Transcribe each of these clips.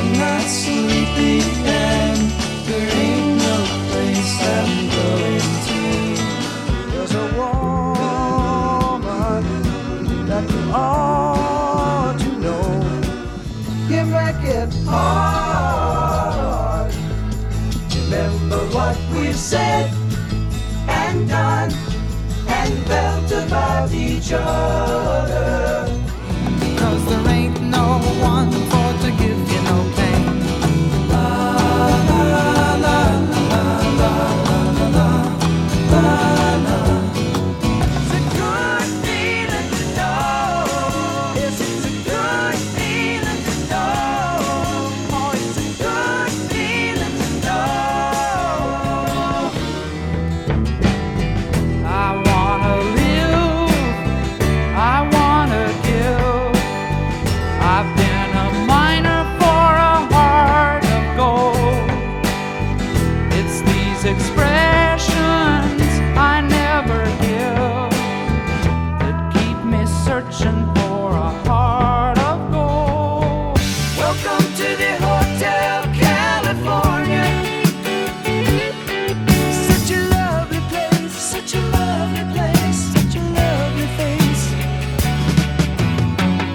I'm not sleepy and there ain't no place I'm going to. There's a woman that you ought to know. You make it hard. Remember what we've said and done and felt about each other. Cause there ain't no one for to give you no pain. La la la la la la la la la. It's a good feeling to know. Yes, it's a good feeling to know. Oh, it's a good feeling to know. I wanna live, I wanna give. I've been a miner for a heart of gold. It's these expressions I never give that keep me searching for a heart of gold. Welcome to the Hotel California. Such a lovely place, such a lovely place, such a lovely face.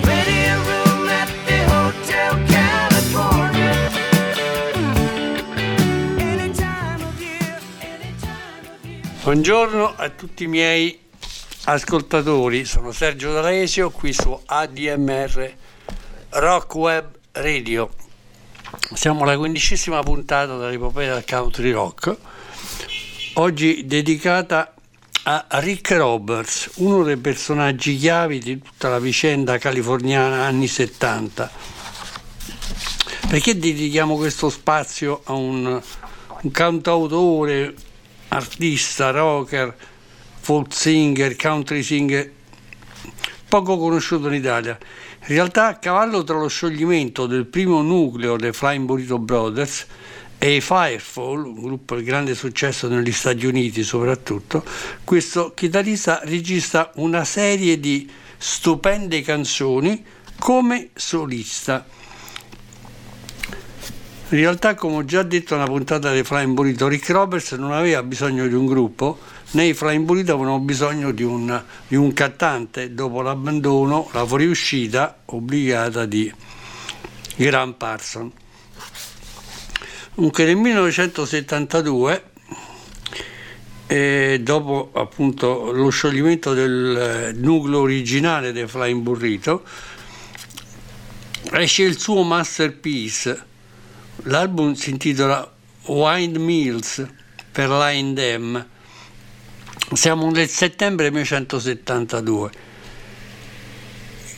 Plenty of room at the Hotel California. Any time of year, any time of year. Buongiorno a tutti i miei ascoltatori, sono Sergio D'Alesio qui su ADMR Rock Web Radio. Siamo alla 15ª puntata dell'epopea del country rock, oggi dedicata a Rick Roberts, uno dei personaggi chiavi di tutta la vicenda californiana anni 70. Perché dedichiamo questo spazio a un cantautore, artista, rocker, folk singer, country singer poco conosciuto in Italia? In realtà, a cavallo tra lo scioglimento del primo nucleo dei Flying Burrito Brothers e i Firefall, un gruppo di grande successo negli Stati Uniti soprattutto, questo chitarrista regista una serie di stupende canzoni come solista. In realtà, come ho già detto nella puntata dei Flying Burrito, Rick Roberts non aveva bisogno di un gruppo, né i Flying Burrito avevano bisogno di un cantante dopo l'abbandono, la fuoriuscita obbligata di Graham Parsons. Dunque nel 1972, dopo appunto lo scioglimento del nucleo originale dei Flying Burrito, esce il suo masterpiece. L'album si intitola Windmills per la Indem. Siamo nel settembre 1972.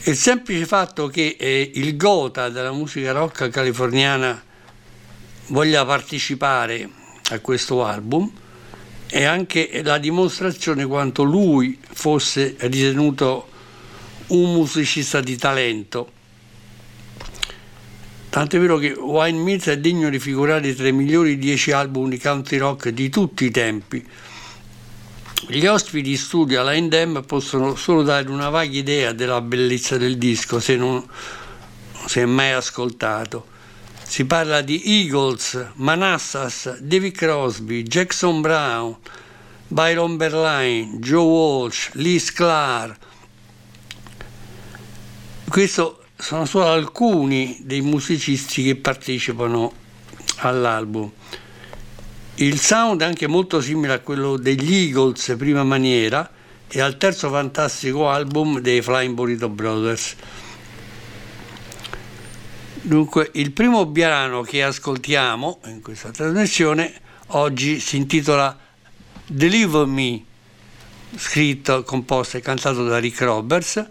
Il semplice fatto che il gotha della musica rock californiana voglia partecipare a questo album è anche la dimostrazione quanto lui fosse ritenuto un musicista di talento. Tant'è vero che Windmills è degno di figurare tra i migliori 10 album di country rock di tutti i tempi. Gli ospiti di studio alla Indem possono solo dare una vaga idea della bellezza del disco, se è mai ascoltato. Si parla di Eagles, Manassas, David Crosby, Jackson Browne, Byron Berline, Joe Walsh, Liz Clark. Questo sono solo alcuni dei musicisti che partecipano all'album. Il sound è anche molto simile a quello degli Eagles prima maniera e al terzo fantastico album dei Flying Burrito Brothers. Dunque il primo brano che ascoltiamo in questa trasmissione oggi si intitola Deliver Me, scritto, composto e cantato da Rick Roberts,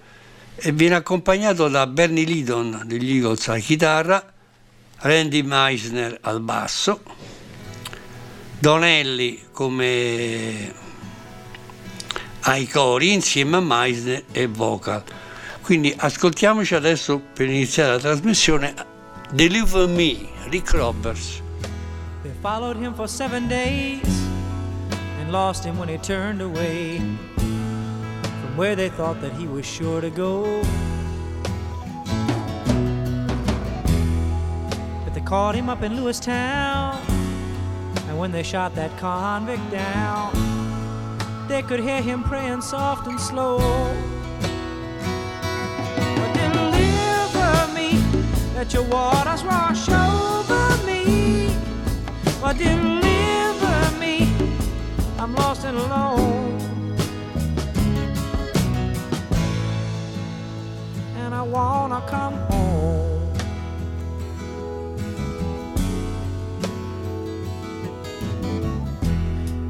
e viene accompagnato da Bernie Leadon degli Eagles alla chitarra, Randy Meisner al basso, Don Henley ai cori insieme a Meisner e vocal. Quindi ascoltiamoci adesso, per iniziare la trasmissione, Deliver Me, Rick Roberts. They followed him for 7 days and lost him when he turned away where they thought that he was sure to go. But caught him up in Lewistown. And when they shot that convict down, they could hear him praying soft and slow. But deliver me, let your waters wash over me. But deliver me, I'm lost and alone. And I wanna come home.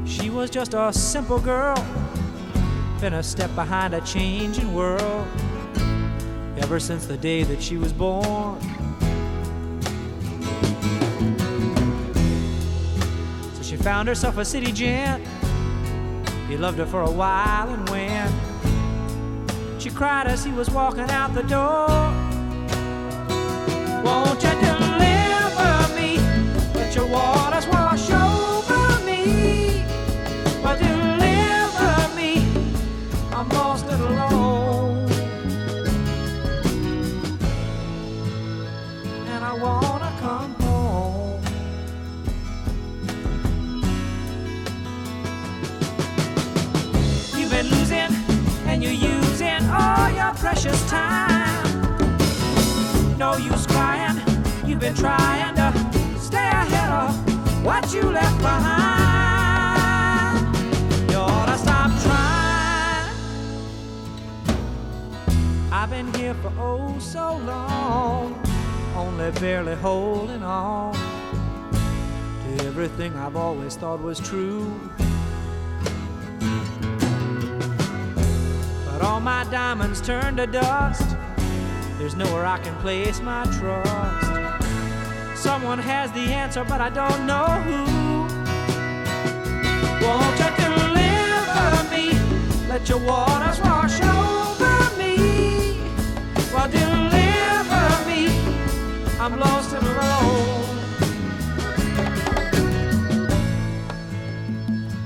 She was just a simple girl, been a step behind a changing world ever since the day that she was born. So she found herself a city gent. He loved her for a while and went. She cried as he was walking out the door. Won't you deliver me? Let your waters wash over me. But deliver me, I'm lost and alone. And I wanna come home. You've been losing and you're using all your precious time. No use crying, you've been trying to stay ahead of what you left behind. I've been here for oh so long, only barely holding on to everything I've always thought was true. But all my diamonds turned to dust, there's nowhere I can place my trust. Someone has the answer, but I don't know who. Won't you deliver me? Let your waters wash over me. Well, deliver me, I'm lost and alone.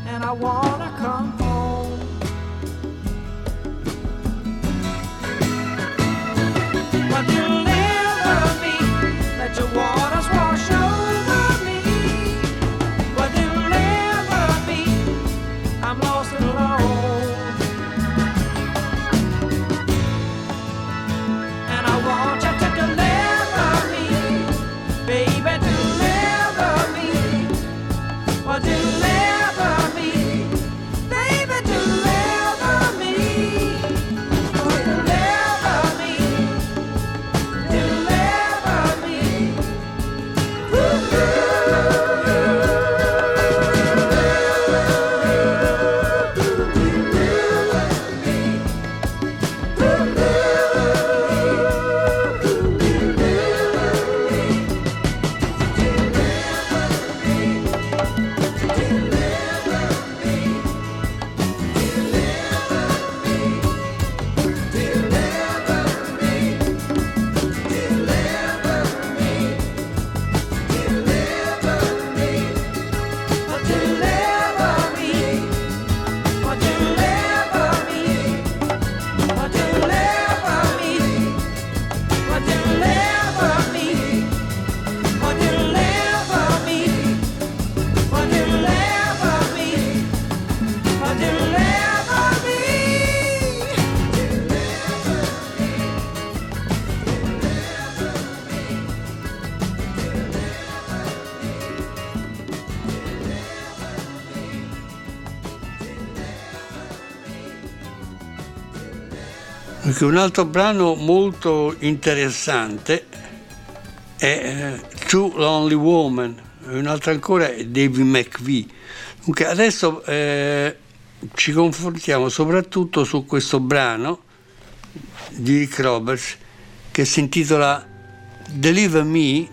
And I wanna come home. Well, deliver me, let your waters wash over me. Well, deliver me, I'm lost and alone. Un altro brano molto interessante è Two Lonely Woman, un'altra ancora è Davey McVie. Dunque adesso ci confortiamo soprattutto su questo brano di Rick Roberts che si intitola Deliver Me,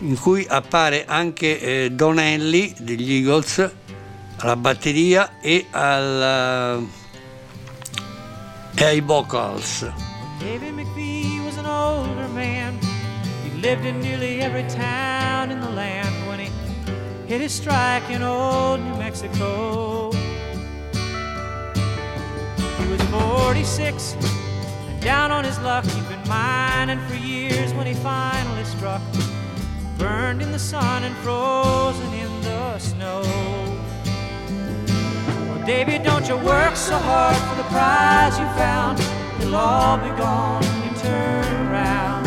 in cui appare anche Don Henley degli Eagles alla batteria e ai vocals. Davey McVie was an older man. He lived in nearly every town in the land when he hit his strike in old New Mexico. He was 46 and down on his luck. He'd been mining for years when he finally struck Burn burned in the sun and frozen in the snow. Well, Davy, don't you work so hard for the prize you found. It'll all be gone when you turn around.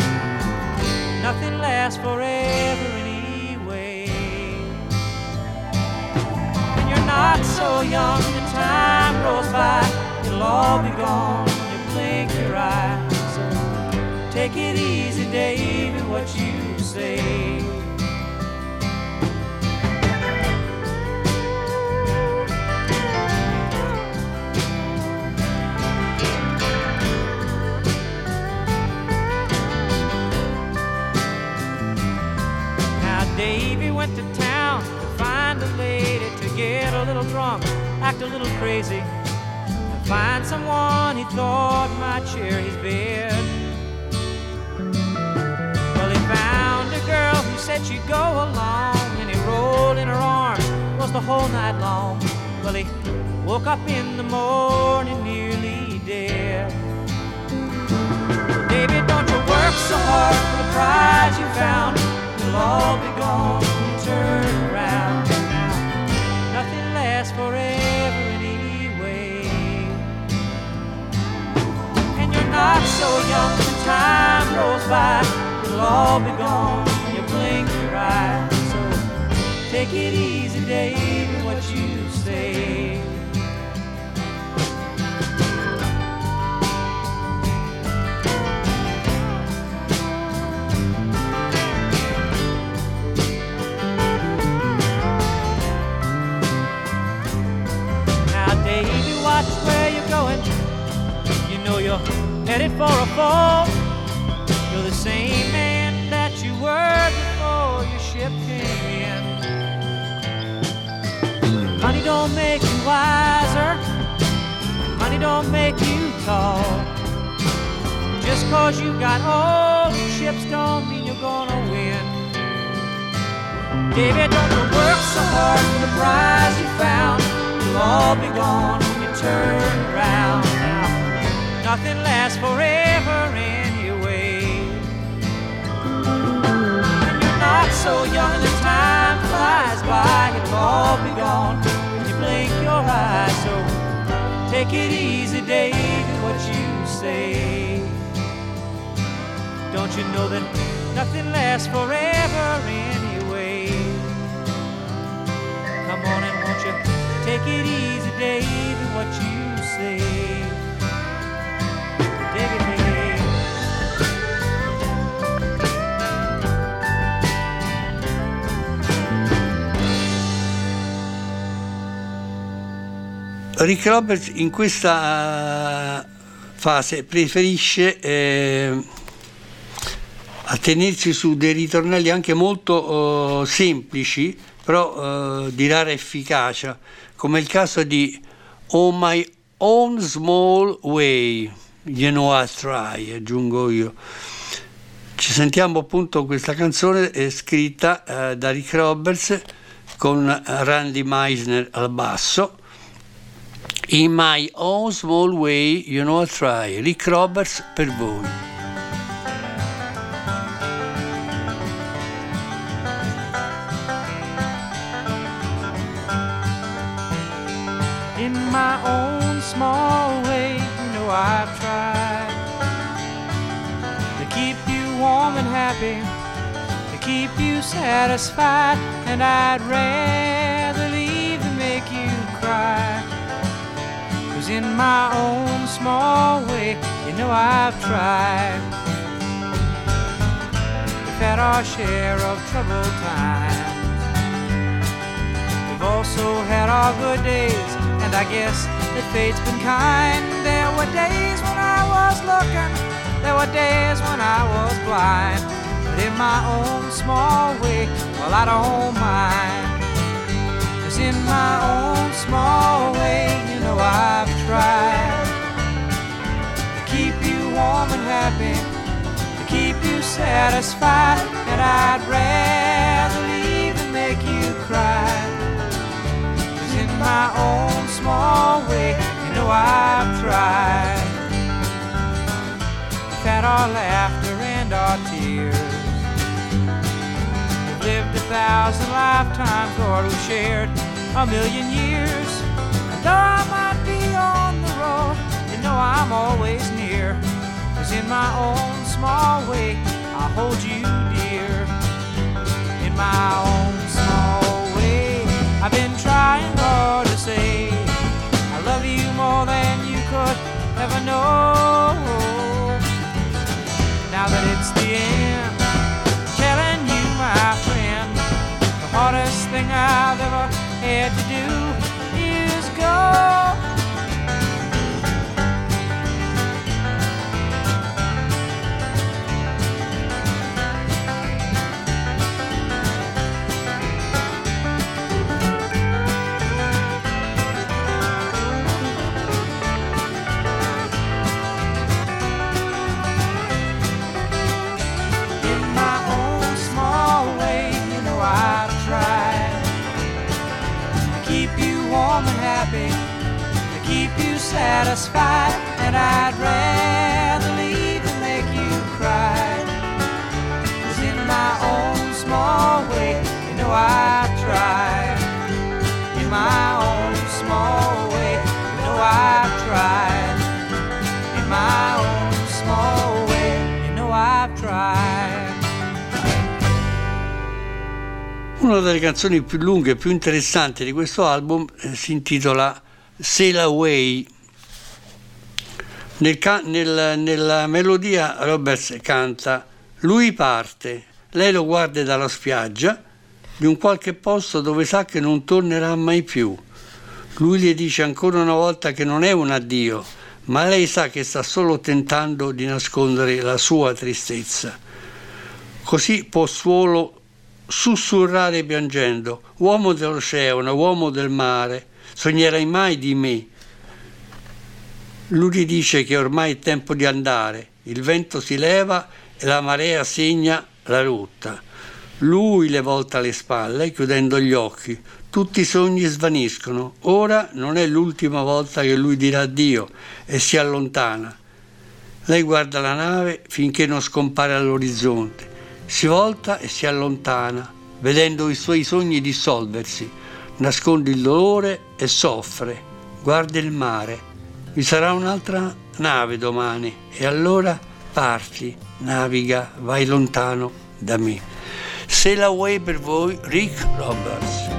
Nothing lasts forever anyway. And you're not so young, the time rolls by. It'll all be gone when you blink your eye. So take it easy, Davy, what you say. Now Davy went to town to find a lady, to get a little drunk, act a little crazy, to find someone he thought might share his bed. Well, he found a girl who said she'd go along, and he rolled in her arms, was the whole night long. Well, he woke up in the morning nearly dead. Davy, don't you work so hard for the prize you found. You'll all be gone when you turn around. Nothing lasts forever anyway. And you're not so young when time rolls by. It'll all be gone when you blink your eye. So take it easy, Dave, what you say. Now, Dave, watch where you're going. You know you're headed for a fall. You're the same man that you were before your ship came in. Money don't make you wiser. Money don't make you tall. Just cause you got old ships don't mean you're gonna win. David, don't you work so hard for the prize you found. You'll all be gone when you turn around. Now, nothing lasts forever in. Not so young and the time flies by. It'll all be gone when you blink your eyes. So take it easy, Dave, what you say. Don't you know that nothing lasts forever anyway? Come on and won't you take it easy, Dave, what you say. Dave, Rick Roberts in questa fase preferisce attenersi su dei ritornelli anche molto semplici, però di rara efficacia, come il caso di On My Own Small Way, You Know I Try, aggiungo io. Ci sentiamo appunto questa canzone scritta da Rick Roberts con Randy Meisner al basso. In My Own Small Way, You Know I Try. Rick Roberts per voi. In my own small way, you know I've tried to keep you warm and happy, to keep you satisfied, and I'd rather leave than make you cry. In my own small way, you know I've tried. We've had our share of troubled times. We've also had our good days, and I guess that fate's been kind. There were days when I was looking, there were days when I was blind. But in my own small way, well, I don't mind. In my own small way, you know I've tried to keep you warm and happy, to keep you satisfied, and I'd rather leave than make you cry. 'Cause in my own small way, you know I've tried. We've had our laughter and our tears. thousand lifetimes, Lord, we've shared 1,000,000 years. And though I might be on the road, you know I'm always near, 'cause in my own small way, I hold you dear. In my own small way, I've been trying hard to say I love you more than you could ever know. Now that it's the end, I'm telling you, my friend, the hardest thing I've ever had to do is go. Satisfied, and I'd rather leave than make you cry. 'Cause in my own small way, you know I tried. In my own small way, you know I tried. In my own small way, you know I've tried. Una delle canzoni più lunghe e più interessanti di questo album si intitola Sail Away. Nella melodia Roberts canta: lui parte, lei lo guarda dalla spiaggia di un qualche posto dove sa che non tornerà mai più. Lui le dice ancora una volta che non è un addio, ma lei sa che sta solo tentando di nascondere la sua tristezza. Così può solo sussurrare piangendo: uomo dell'oceano, uomo del mare, sognerai mai di me? Lui gli dice che ormai è tempo di andare, il vento si leva e la marea segna la rotta. Lui le volta le spalle, chiudendo gli occhi. Tutti i sogni svaniscono. Ora non è l'ultima volta che lui dirà addio e si allontana. Lei guarda la nave finché non scompare all'orizzonte. Si volta e si allontana, vedendo i suoi sogni dissolversi. Nasconde il dolore e soffre. Guarda il mare. Vi sarà un'altra nave domani e allora parti, naviga, vai lontano da me. Sail Away per voi, Rick Roberts.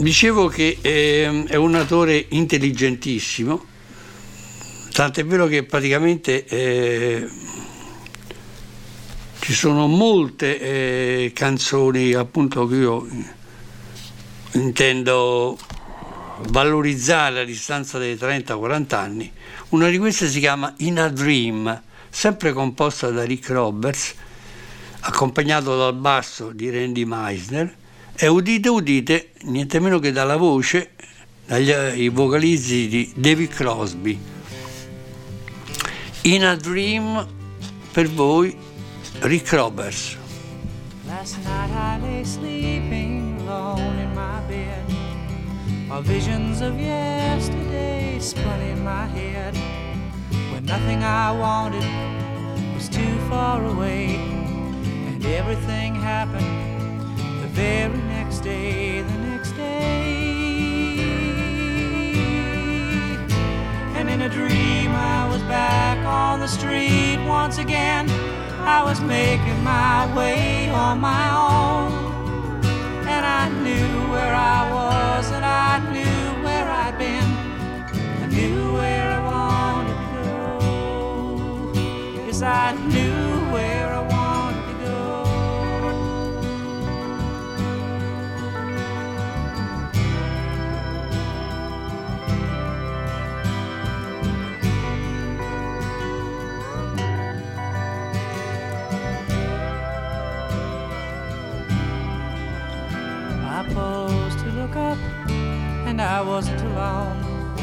Dicevo che è un autore intelligentissimo, tant'è vero che praticamente ci sono molte canzoni, appunto, che io intendo valorizzare a distanza dei 30-40 anni. Una di queste si chiama In a Dream, sempre composta da Rick Roberts, accompagnato dal basso di Randy Meisner, e udite udite niente meno che dalla voce, dai vocalizzi di David Crosby. In a Dream per voi Rick Roberts. Last night I lay sleeping alone in my bed, while visions of yesterday spun in my head, when nothing I wanted was too far away, and everything happened the very next day, the next day. And in a dream I was back on the street once again, I was making my way on my own, and I knew where I was, and I knew where I'd been, I knew where I wanted to go, yes, I knew where I wanted to up, and I wasn't alone.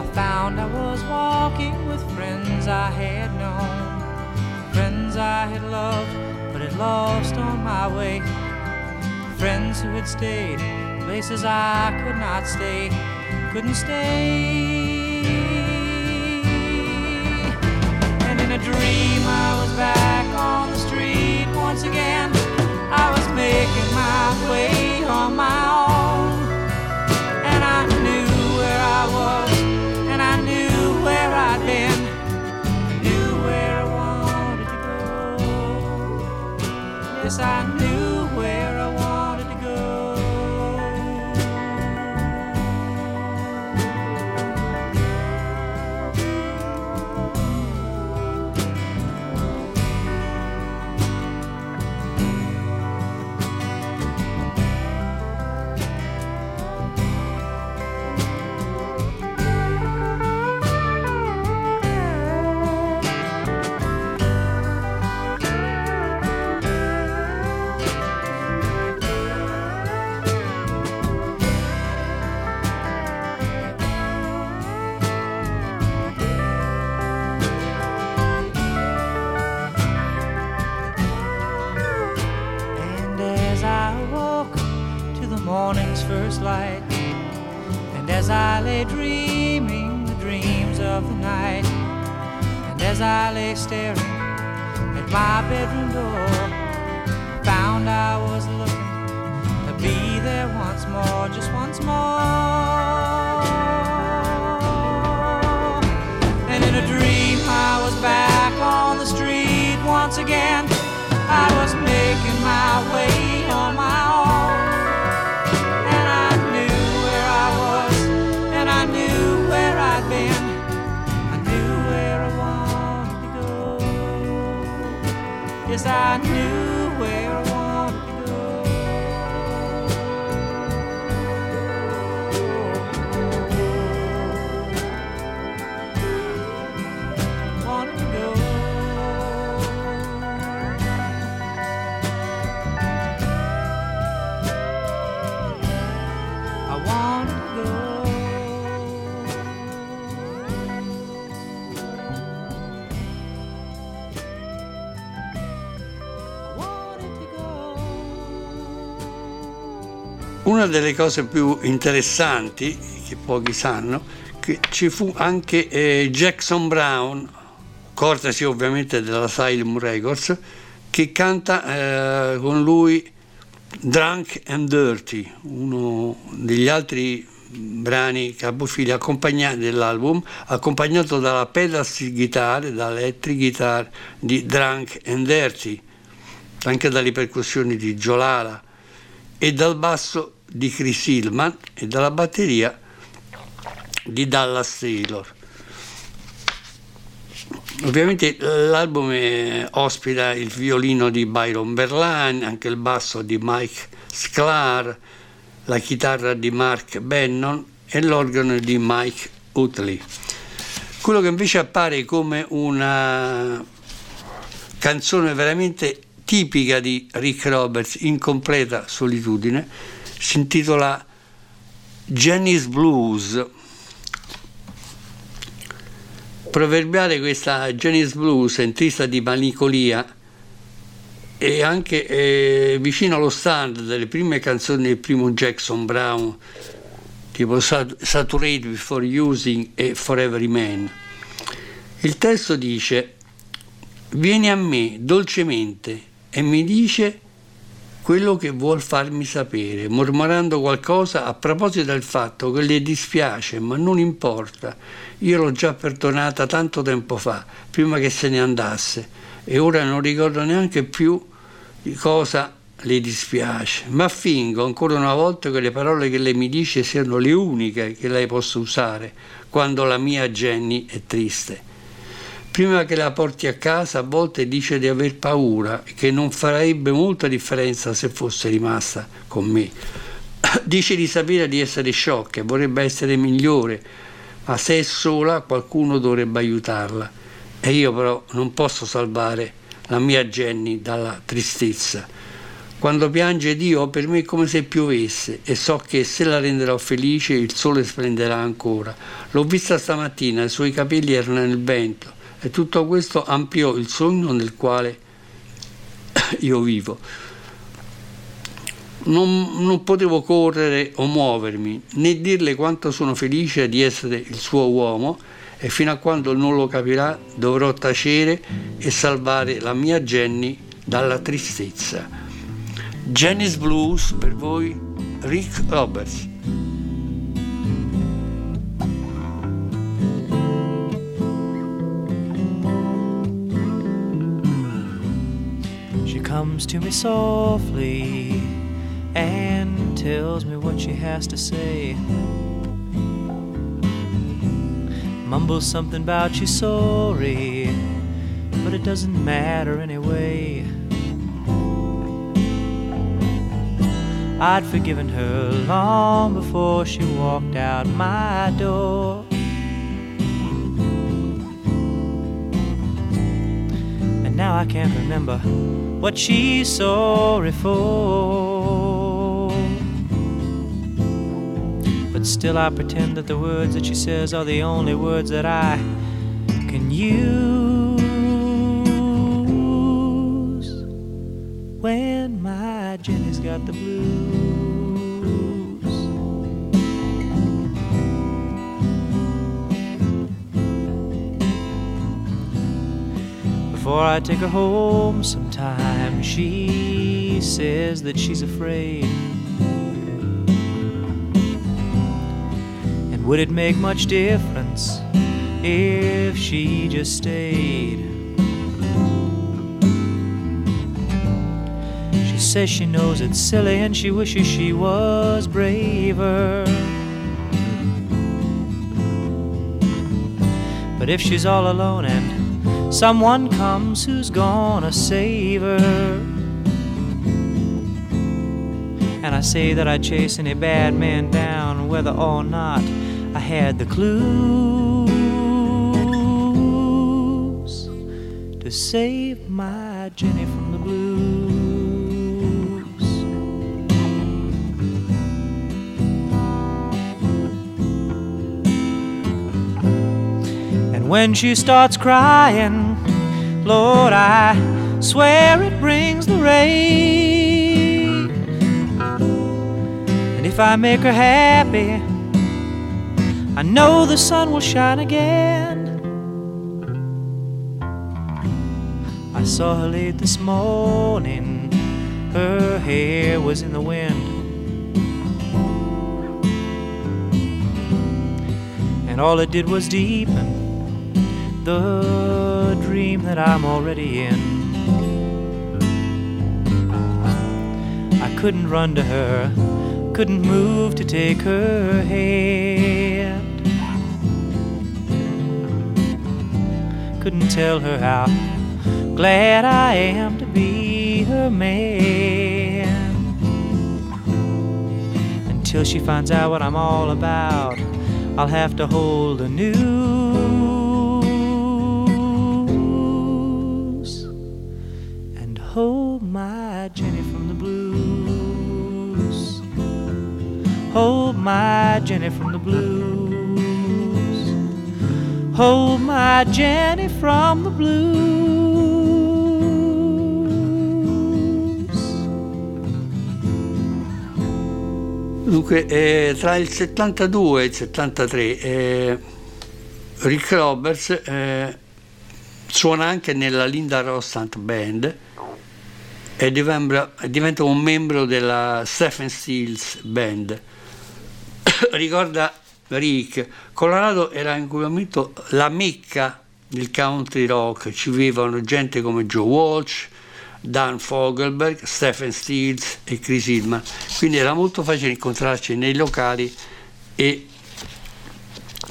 I found I was walking with friends I had known, friends I had loved but had lost on my way, friends who had stayed places I could not stay, couldn't stay. And in a dream I was back on the street once again, I was making my way on my own, was, and I knew where I'd been, I knew where I wanted to go, yes, I knew where I wanted to first light, and as I lay dreaming the dreams of the night, and as I lay staring at my bedroom door, found I was looking to be there once more, just once more. And in a dream I was back on the street once again, I was making my way on my own, yes, I knew where I wanted to go, wanted to go. I wanted to go. Una delle cose più interessanti, che pochi sanno, che ci fu anche Jackson Browne, cortesi ovviamente dell'Asylum Records, che canta con lui Drunk and Dirty, uno degli altri brani capofili dell'album, accompagnato dalla pedal steel guitar, dalla electric guitar di Drunk and Dirty, anche dalle percussioni di Joe Lala e dal basso di Chris Hillman e dalla batteria di Dallas Taylor. Ovviamente l'album ospita il violino di Byron Berline, anche il basso di Mike Sklar, la chitarra di Mark Bennon e l'organo di Mike Utley. Quello che invece appare come una canzone veramente tipica di Rick Roberts in completa solitudine si intitola Jenny's Blues. proverbiale questa Janis Blues, entrista di malinconia e anche vicino allo standard delle prime canzoni del primo Jackson Browne, tipo Saturate Before Using e For Every Man. Il testo dice: vieni a me dolcemente e mi dice quello che vuol farmi sapere, mormorando qualcosa a proposito del fatto che le dispiace, ma non importa, io l'ho già perdonata tanto tempo fa, prima che se ne andasse, e ora non ricordo neanche più di cosa le dispiace, ma fingo ancora una volta che le parole che lei mi dice siano le uniche che lei possa usare quando la mia Jenny è triste. Prima che la porti a casa a volte dice di aver paura e che non farebbe molta differenza se fosse rimasta con me. Dice di sapere di essere sciocca e vorrebbe essere migliore, ma se è sola qualcuno dovrebbe aiutarla e io però non posso salvare la mia Jenny dalla tristezza. Quando piange Dio per me è come se piovesse e so che se la renderò felice il sole splenderà ancora. L'ho vista stamattina, i suoi capelli erano nel vento e tutto questo ampliò il sogno nel quale io vivo. Non potevo correre o muovermi né dirle quanto sono felice di essere il suo uomo e fino a quando non lo capirà dovrò tacere e salvare la mia Jenny dalla tristezza. Janis Blues per voi, Rick Roberts. She comes to me softly and tells me what she has to say. Mumbles something about she's sorry, but it doesn't matter anyway. I'd forgiven her long before she walked out my door. And now I can't remember what she's sorry for. But still I pretend that the words that she says are the only words that I can use when my Jenny's got the blues. Before I take her home sometime, she says that she's afraid. And would it make much difference if she just stayed? She says she knows it's silly and she wishes she was braver. But if she's all alone and someone comes who's gonna save her, and I say that I'd chase any bad man down, whether or not I had the clues to save my Jenny from the blues. And when she starts crying, Lord, I swear it brings the rain. And if I make her happy, I know the sun will shine again. I saw her late this morning, her hair was in the wind. And all it did was deepen the dream that I'm already in. I couldn't run to her, couldn't move to take her hand, couldn't tell her how glad I am to be her man, until she finds out what I'm all about. I'll have to hold a new Jenny from the blues. Hold my Jenny from the blues. Hold pulled my Jenny from the blues. Dunque, tra il 72 e il 73 Rick Roberts suona anche nella Linda Rostant Band e diventa un membro della Stephen Stills Band. Ricorda Rick, Colorado era in quel momento la mecca del country rock, ci vivevano gente come Joe Walsh, Dan Fogelberg, Stephen Stills e Chris Hillman, quindi era molto facile incontrarci nei locali e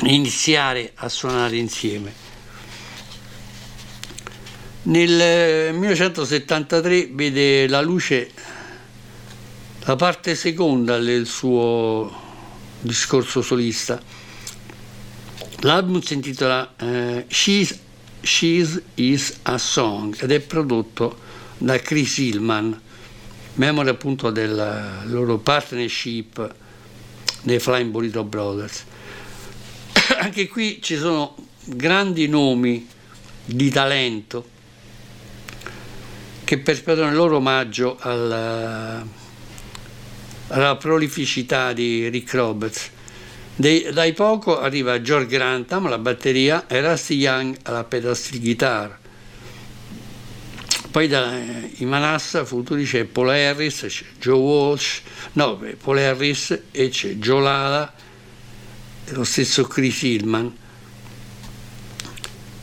iniziare a suonare insieme. Nel 1973 vede la luce la parte seconda del suo discorso solista. L'album si intitola She Is a Song ed è prodotto da Chris Hillman, memoria appunto della loro partnership dei Flying Burrito Brothers. Anche qui ci sono grandi nomi di talento che perpetuano il loro omaggio alla prolificità di Rick Roberts. Dai Poco arriva George Grantham alla batteria e Rusty Young alla pedal guitar. Poi i Manassas futuri c'è Paul Harris, c'è Joe Walsh, e c'è Joe Lala e lo stesso Chris Hillman.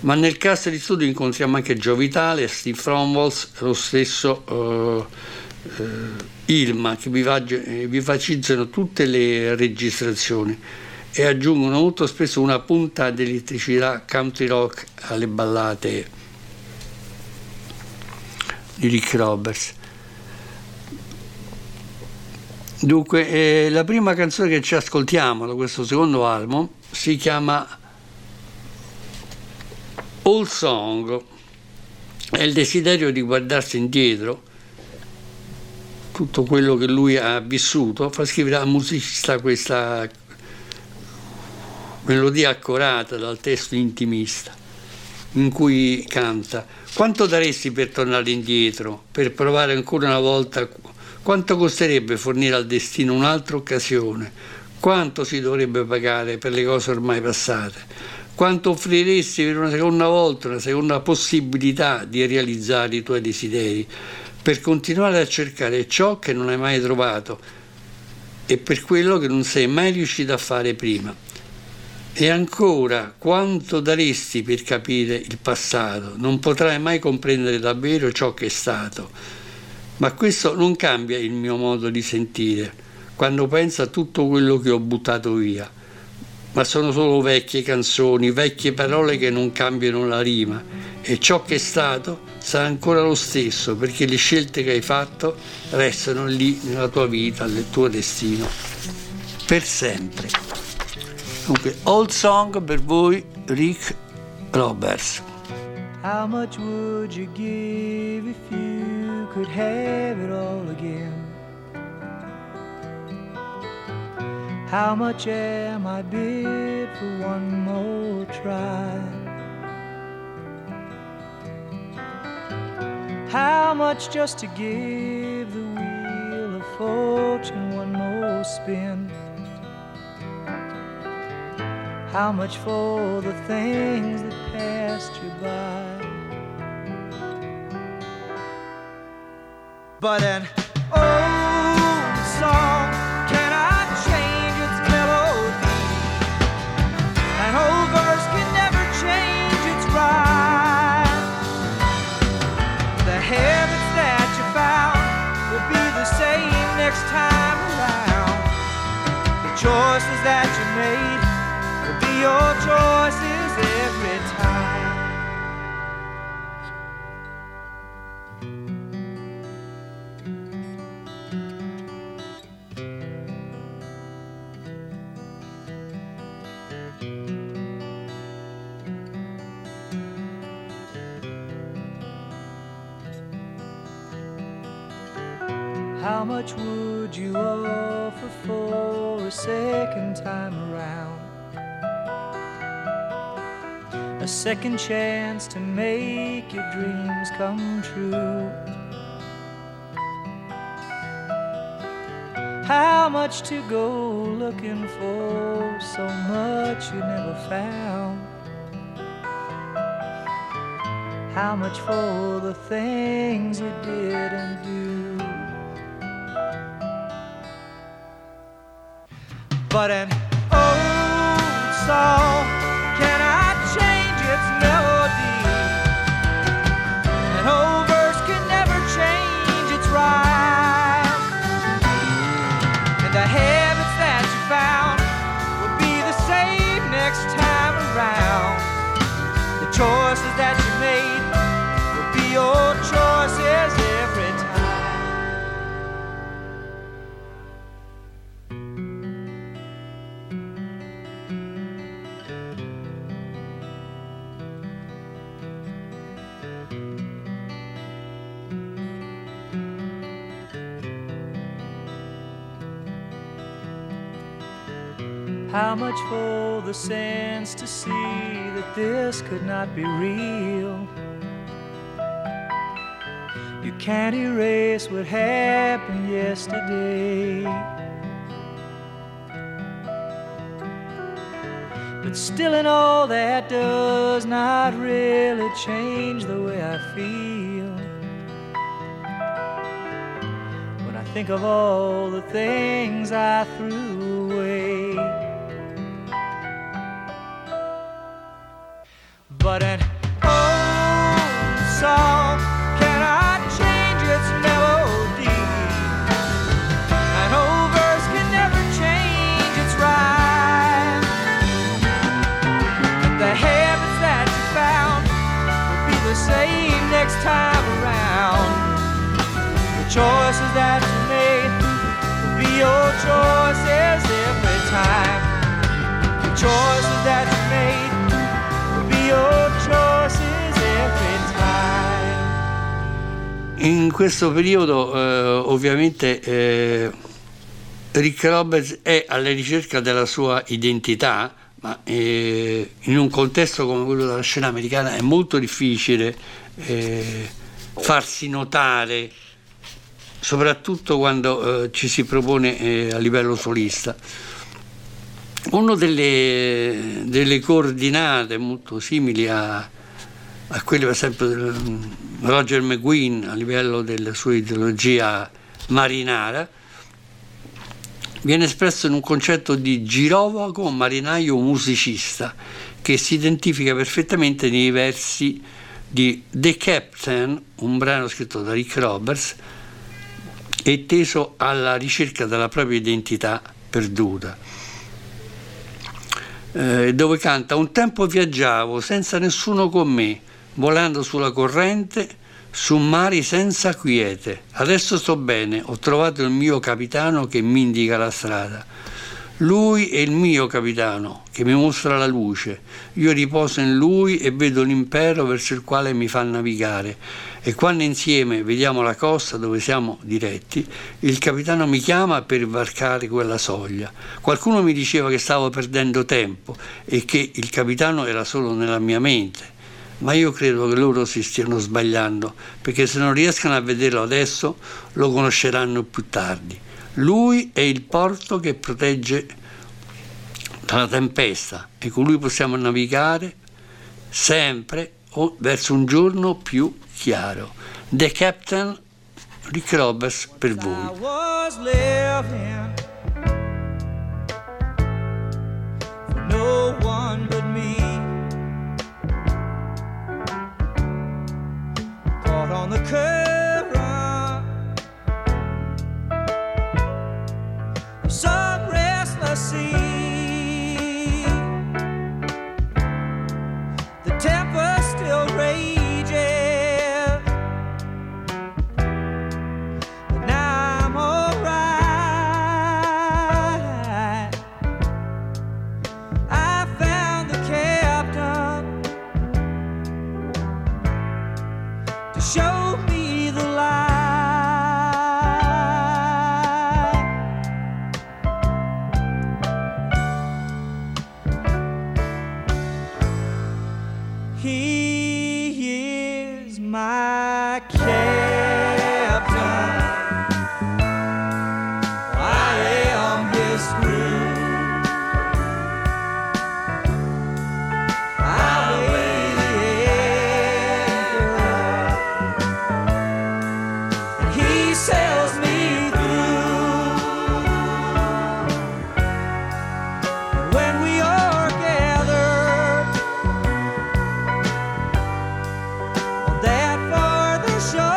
Ma nel cast di studio incontriamo anche Joe Vitale, Steve Fromwells, lo stesso Hillman, che vivacizzano tutte le registrazioni e aggiungono molto spesso una punta di elettricità country rock alle ballate di Rick Roberts. Dunque, la prima canzone che ci ascoltiamo da questo secondo album si chiama Old Song, è il desiderio di guardarsi indietro, tutto quello che lui ha vissuto, fa scrivere al musicista questa melodia accorata dal testo intimista in cui canta: quanto daresti per tornare indietro, per provare ancora una volta? Quanto costerebbe fornire al destino un'altra occasione? Quanto si dovrebbe pagare per le cose ormai passate? Quanto offriresti per una seconda volta, una seconda possibilità di realizzare i tuoi desideri, per continuare a cercare ciò che non hai mai trovato e per quello che non sei mai riuscito a fare prima? E ancora, quanto daresti per capire il passato? Non potrai mai comprendere davvero ciò che è stato, ma questo non cambia il mio modo di sentire quando penso a tutto quello che ho buttato via. Ma sono solo vecchie canzoni, vecchie parole che non cambiano la rima, e ciò che è stato sarà ancora lo stesso, perché le scelte che hai fatto restano lì nella tua vita, nel tuo destino, per sempre. Dunque, Old Song per voi, Rick Roberts. How much would you give if you could have it all again? How much am I bid for one more try? How much just to give the wheel of fortune one more spin? How much for the things that passed you by? But an old song, choices that you made will be your choices every time. How much would you offer for second time around? a second chance to make your dreams come true. How much to go looking for, so much you never found. How much for the things you did and do. But an old song cannot change its melody. An old verse can never change its rhyme. And the habits that you found will be the same next time around. The choices that you made will be your choices every time. How much for the sense to see that this could not be real? You can't erase what happened yesterday. But still in all that does not really change the way I feel. When I think of all the things I threw away. But an old song cannot change its melody. An old verse can never change its rhyme. The habits that you found will be the same next time around. The choices that you made will be your choices every time. The choices that you made in questo periodo ovviamente Rick Roberts è alla ricerca della sua identità, ma in un contesto come quello della scena americana è molto difficile farsi notare, soprattutto quando ci si propone a livello solista. Una delle coordinate molto simili a quelle per esempio del Roger McGuinn a livello della sua ideologia marinara viene espresso in un concetto di girovago marinaio musicista che si identifica perfettamente nei versi di The Captain, un brano scritto da Rick Roberts e teso alla ricerca della propria identità perduta. Dove canta: un tempo viaggiavo senza nessuno con me, volando sulla corrente, su mari senza quiete. Adesso sto bene, ho trovato il mio capitano che mi indica la strada. Lui è il mio capitano che mi mostra la luce. Io riposo in lui e vedo l'impero verso il quale mi fa navigare. E quando insieme vediamo la costa dove siamo diretti, il capitano mi chiama per varcare quella soglia. Qualcuno mi diceva che stavo perdendo tempo e che il capitano era solo nella mia mente, ma io credo che loro si stiano sbagliando, perché se non riescono a vederlo adesso lo conosceranno più tardi. Lui è il porto che protegge dalla tempesta e con lui possiamo navigare sempre o verso un giorno più chiaro. The Captain, Rick Roberts per voi. I was living for no one but me, caught on the current of some restless sea. The tempest still rages. He is my captain. I am his crew. I'll be the air. He sails me through. When we are gathered on that farther shore.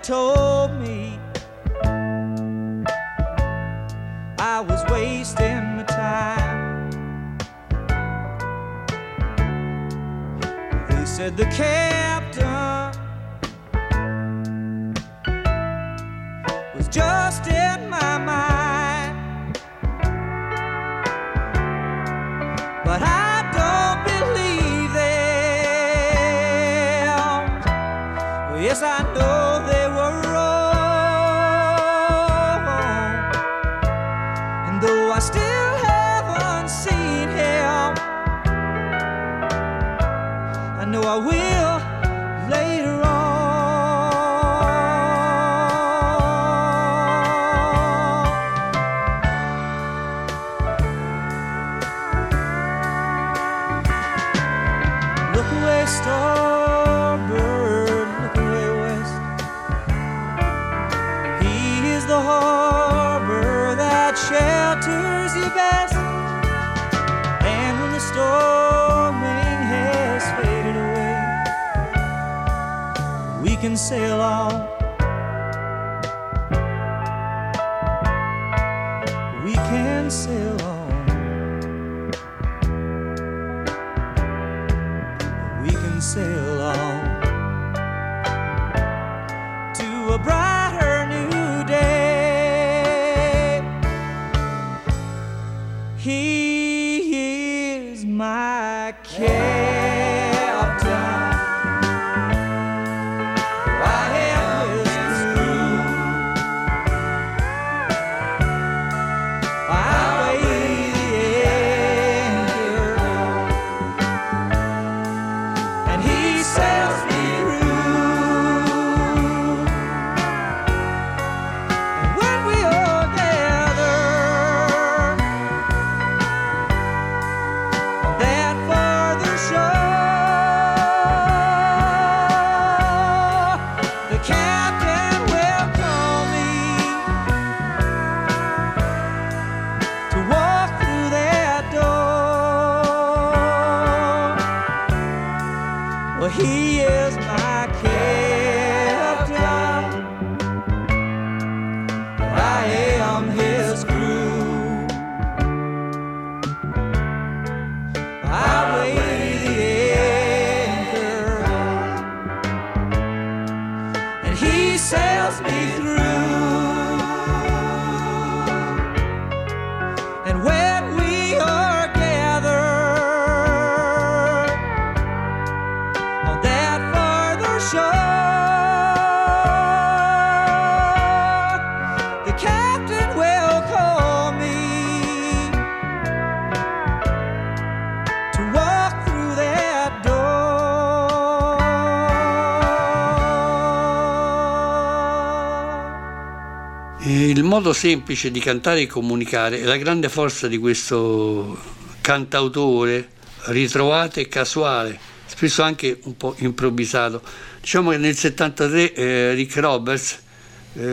Told me I was wasting my time. They said the captain was just in my mind, but I don't believe them. Yes, I know they I still haven't seen him. I know I will later on. Look away, starbird, look away west. He is the harbor that shelters your best, and when the storming has faded away, we can sail on. We can sail on. We can sail on to a brighter new day. He is my captain. I am his crew. I'll be the anchor, and he sails me through. When we are together. He is my captain. I am his crew. I'll be the anchor, and he sails me through. And when we are gathered shore, the captain will call me to walk through that door. Il modo semplice di cantare e comunicare è la grande forza di questo cantautore ritrovato e casuale, spesso anche un po' improvvisato. Diciamo che nel 73 Rick Roberts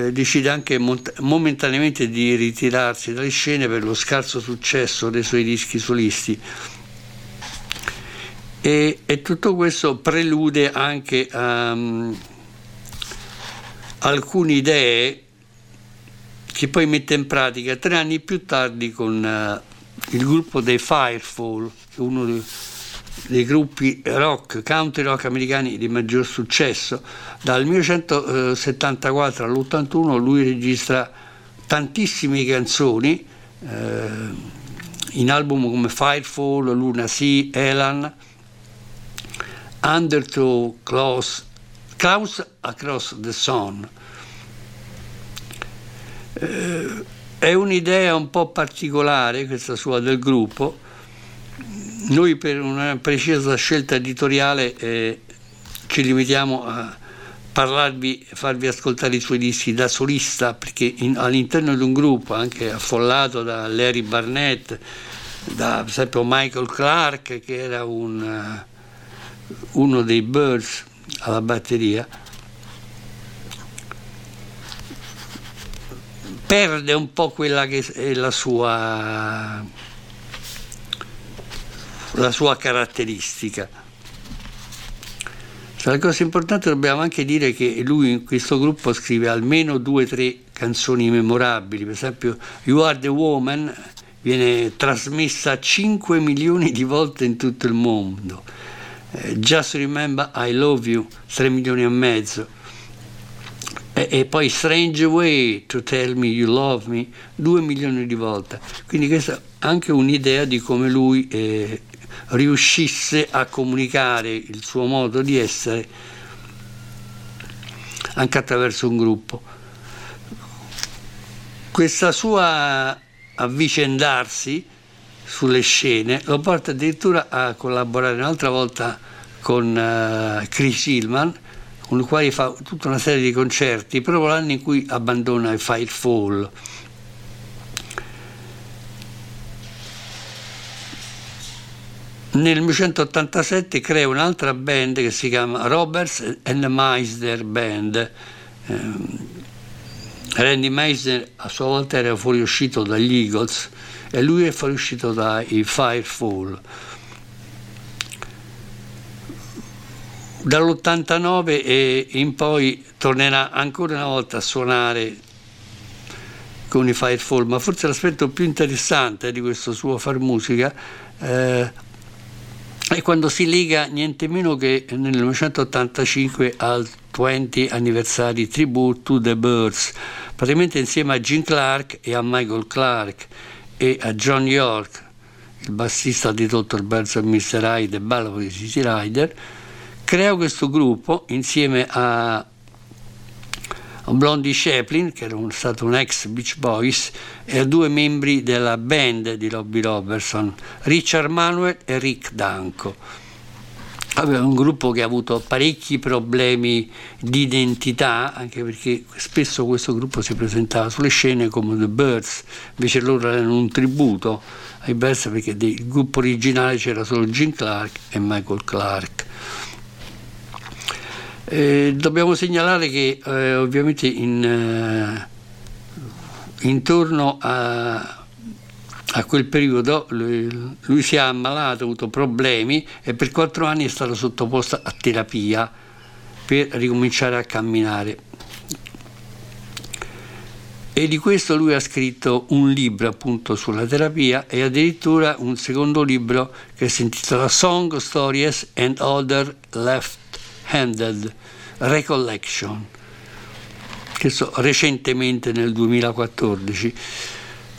decide anche momentaneamente di ritirarsi dalle scene per lo scarso successo dei suoi dischi solisti, e tutto questo prelude anche a alcune idee che poi mette in pratica 3 anni più tardi con il gruppo dei Firefall, uno dei gruppi rock, country rock americani di maggior successo. Dal 1974 all'81 lui registra tantissime canzoni in album come Firefall, Luna Sea, Elan, Undertow, Klaus Across the Sun. È un'idea un po' particolare questa sua del gruppo. Noi per una precisa scelta editoriale ci limitiamo a farvi ascoltare i suoi dischi da solista, perché all'interno di un gruppo anche affollato da Larry Barnett, da per esempio Michael Clark, che era uno dei Byrds alla batteria, perde un po' quella che è la sua caratteristica. La cosa importante, dobbiamo anche dire che lui in questo gruppo scrive almeno 2 o 3 canzoni memorabili. Per esempio You Are the Woman viene trasmessa 5 milioni di volte in tutto il mondo, Just Remember I Love You 3 milioni e mezzo, e poi Strange Way to Tell Me You Love Me 2 milioni di volte. Quindi questa è anche un'idea di come lui riuscisse a comunicare il suo modo di essere anche attraverso un gruppo. Questa sua avvicendarsi sulle scene lo porta addirittura a collaborare un'altra volta con Chris Hillman, con il quale fa tutta una serie di concerti, proprio l'anno in cui abbandona il Firefall. Nel 1987 crea un'altra band che si chiama Roberts and Meisner Band. Randy Meisner a sua volta era fuoriuscito dagli Eagles e lui è fuoriuscito dai Firefall. Dall'89 in poi tornerà ancora una volta a suonare con i Firefall, ma forse l'aspetto più interessante di questo suo far musica e quando si lega niente meno che nel 1985 al 20 anniversary tribute to the Byrds, praticamente insieme a Gene Clark e a Michael Clark e a John York, il bassista di Dr. Birds and Mr. Hyde e ballo di City Rider, crea questo gruppo insieme a Blondie Chaplin, che era stato un ex Beach Boys, e a 2 membri della band di Robbie Robertson, Richard Manuel e Rick Danko. Aveva un gruppo che ha avuto parecchi problemi di identità, anche perché spesso questo gruppo si presentava sulle scene come The Byrds, invece loro erano un tributo ai Byrds, perché del gruppo originale c'era solo Gene Clark e Michael Clark. Dobbiamo segnalare che ovviamente intorno a quel periodo lui si è ammalato, ha avuto problemi e per 4 anni è stato sottoposto a terapia per ricominciare a camminare, e di questo lui ha scritto un libro appunto sulla terapia e addirittura un secondo libro che si intitola Song Stories and Other Left Handed Recollection, che so recentemente nel 2014,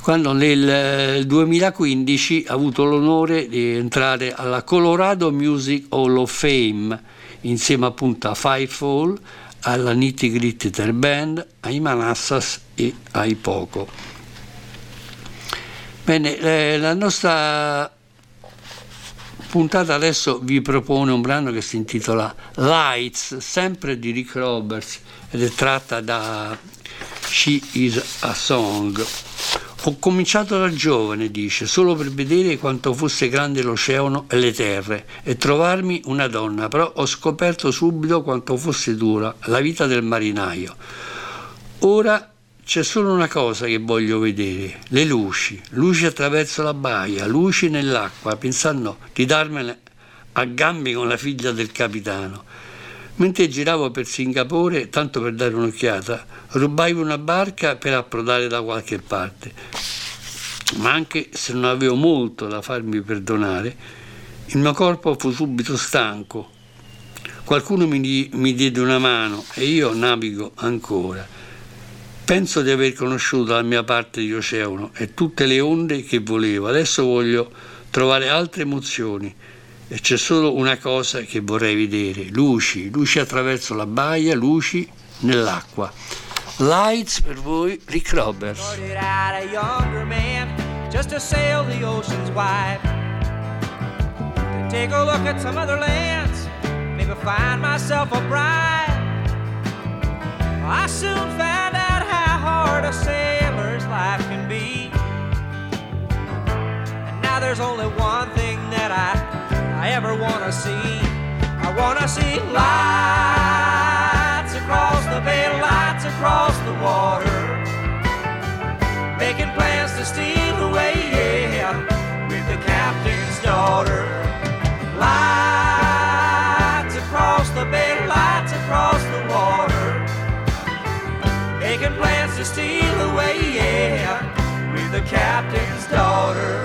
quando nel 2015 ha avuto l'onore di entrare alla Colorado Music Hall of Fame insieme appunto a Firefall, alla Nitty Gritty Ter Band, ai Manassas e ai Poco. Bene, la nostra puntata adesso vi propone un brano che si intitola Lights, sempre di Rick Roberts, ed è tratta da SHE IS A SONG. Ho cominciato da giovane, dice, solo per vedere quanto fosse grande l'oceano e le terre e trovarmi una donna, però ho scoperto subito quanto fosse dura la vita del marinaio. Ora c'è solo una cosa che voglio vedere, le luci attraverso la baia, luci nell'acqua, pensando di darmene a gambi con la figlia del capitano. Mentre giravo per Singapore, tanto per dare un'occhiata, rubai una barca per approdare da qualche parte, ma anche se non avevo molto da farmi perdonare, il mio corpo fu subito stanco. Qualcuno mi diede una mano e io navigo ancora. Penso di aver conosciuto la mia parte di oceano e tutte le onde che volevo. Adesso voglio trovare altre emozioni e c'è solo una cosa che vorrei vedere: luci, luci attraverso la baia, luci nell'acqua. Lights per voi, Rick Roberts. Just to sail the oceans wide, to take a look at some other lands, maybe find myself a bride. I soon found out how hard a sailor's life can be, and now there's only one thing that I ever want to see. I want to see lights across the bay, lights across the water, making plans to steal away, yeah, with the captain's daughter. Lights across the bay, lights across the water, making plans to steal away, yeah, with the captain's daughter.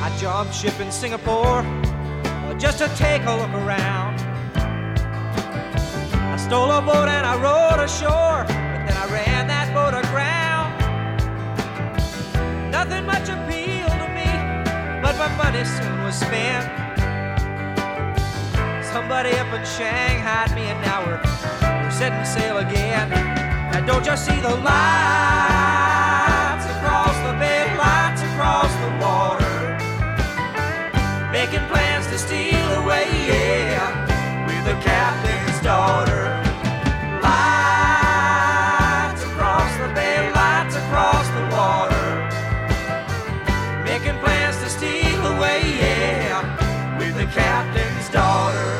I jumped ship in Singapore just to take a look around. I stole a boat and I rowed ashore, but then I ran that boat aground. Nothing much appealed to me, but my money soon was spent. Somebody up in Shanghai me, and now we're setting sail again. Now don't you see the lights across the bay, lights across the water, making plans to steal away, yeah, with the captain's daughter. Captain's daughter.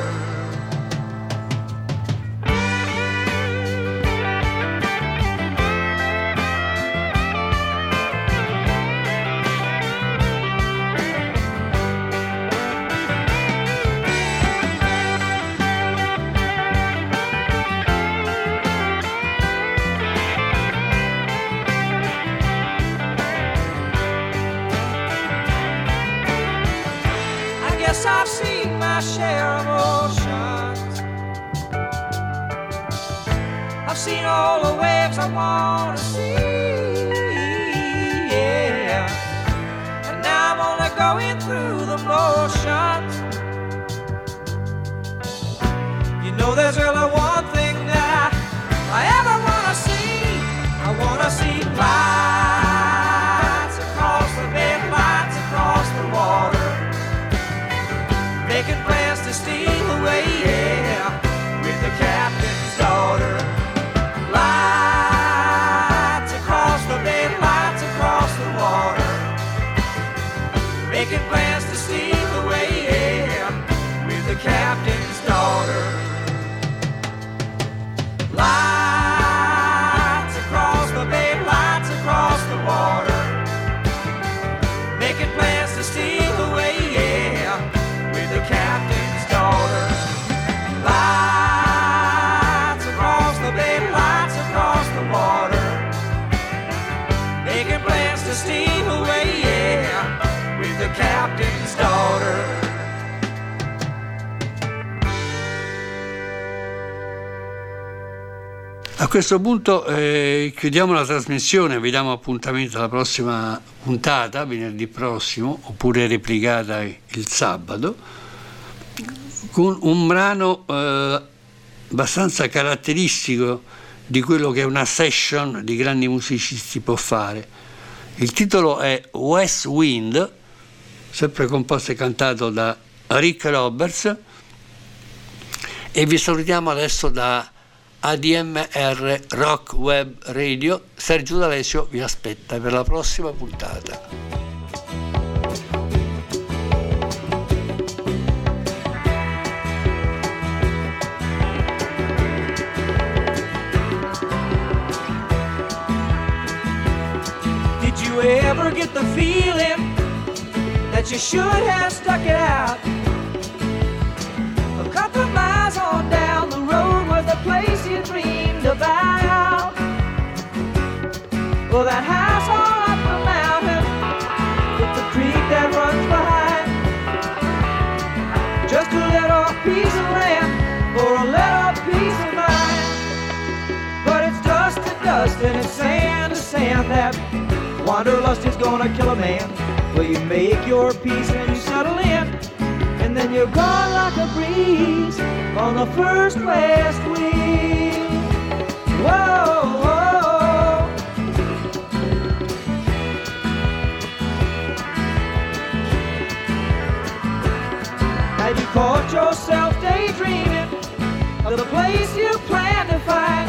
I've seen my share of oceans, I've seen all the waves I want to see, yeah. And now I'm only going through the motions. You know there's really one thing that I ever want to see. I want to see lights across the bay, lights across the water, making plans to steal away, yeah, with the captain's daughter. Lights across the bay, lights across the water, making plans to steal away, yeah, with the captain's daughter. Lights across the bay, lights across the water, making plans to steal away, yeah, the captain's daughter. Lights across the bay, lights across the water, making plans to steam away, yeah, with the captain's daughter. A questo punto chiudiamo la trasmissione, vi diamo appuntamento alla prossima puntata, venerdì prossimo, oppure replicata il sabato, con un brano abbastanza caratteristico di quello che una session di grandi musicisti può fare. Il titolo è West Wind, sempre composto e cantato da Rick Roberts, e vi salutiamo adesso da ADMR Rock Web Radio. Sergio D'Alesio vi aspetta per la prossima puntata. Ever get the feeling that you should have stuck it out? A couple miles on down the road was the place you dreamed about. Well, that house all up the mountain with the creek that runs behind, just a little piece of land for a little piece of mind. wanderlust is gonna kill a man. Well, you make your peace and you settle in, and then you're gone like a breeze on the first west wind. Whoa, whoa. Have you caught yourself daydreaming of the place you plan to find?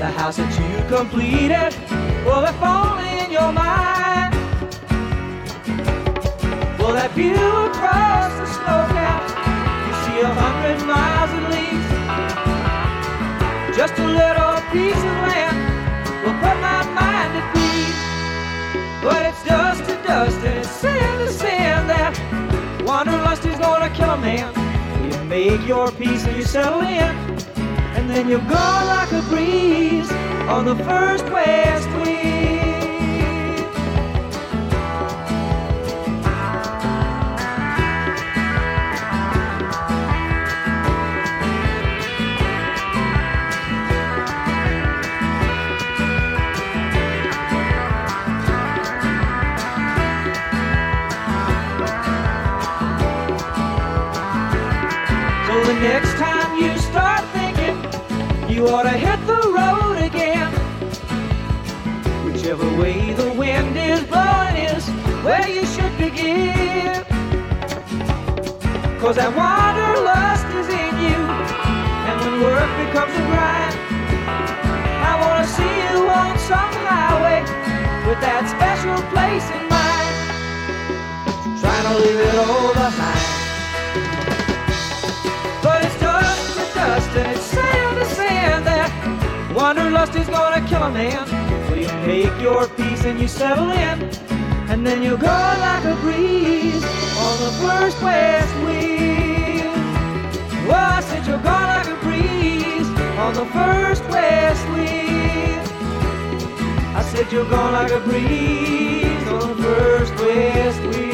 The house that you completed, will it fall in your mind? Will that view across the snowcap, you see 100 miles at least? Just a little piece of land will put my mind at peace. But it's dust to dust and it's sin to sin that wanderlust is gonna kill a man. You make your peace and you settle in, and then you go like a breeze on the first west wind. Next time you start thinking you ought to hit the road again, whichever way the wind is blowing is where you should begin. Cause that wanderlust is in you, and when work becomes a grind, I wanna see you on some highway with that special place in mind, trying to leave it all behind. And it's sad to say that wanderlust is gonna kill a man. Well, you take your peace and you settle in, and then you go like a breeze on the first west wind. Oh, I said you'll go like a breeze on the first west wind. I said you'll go like a breeze on the first west wind.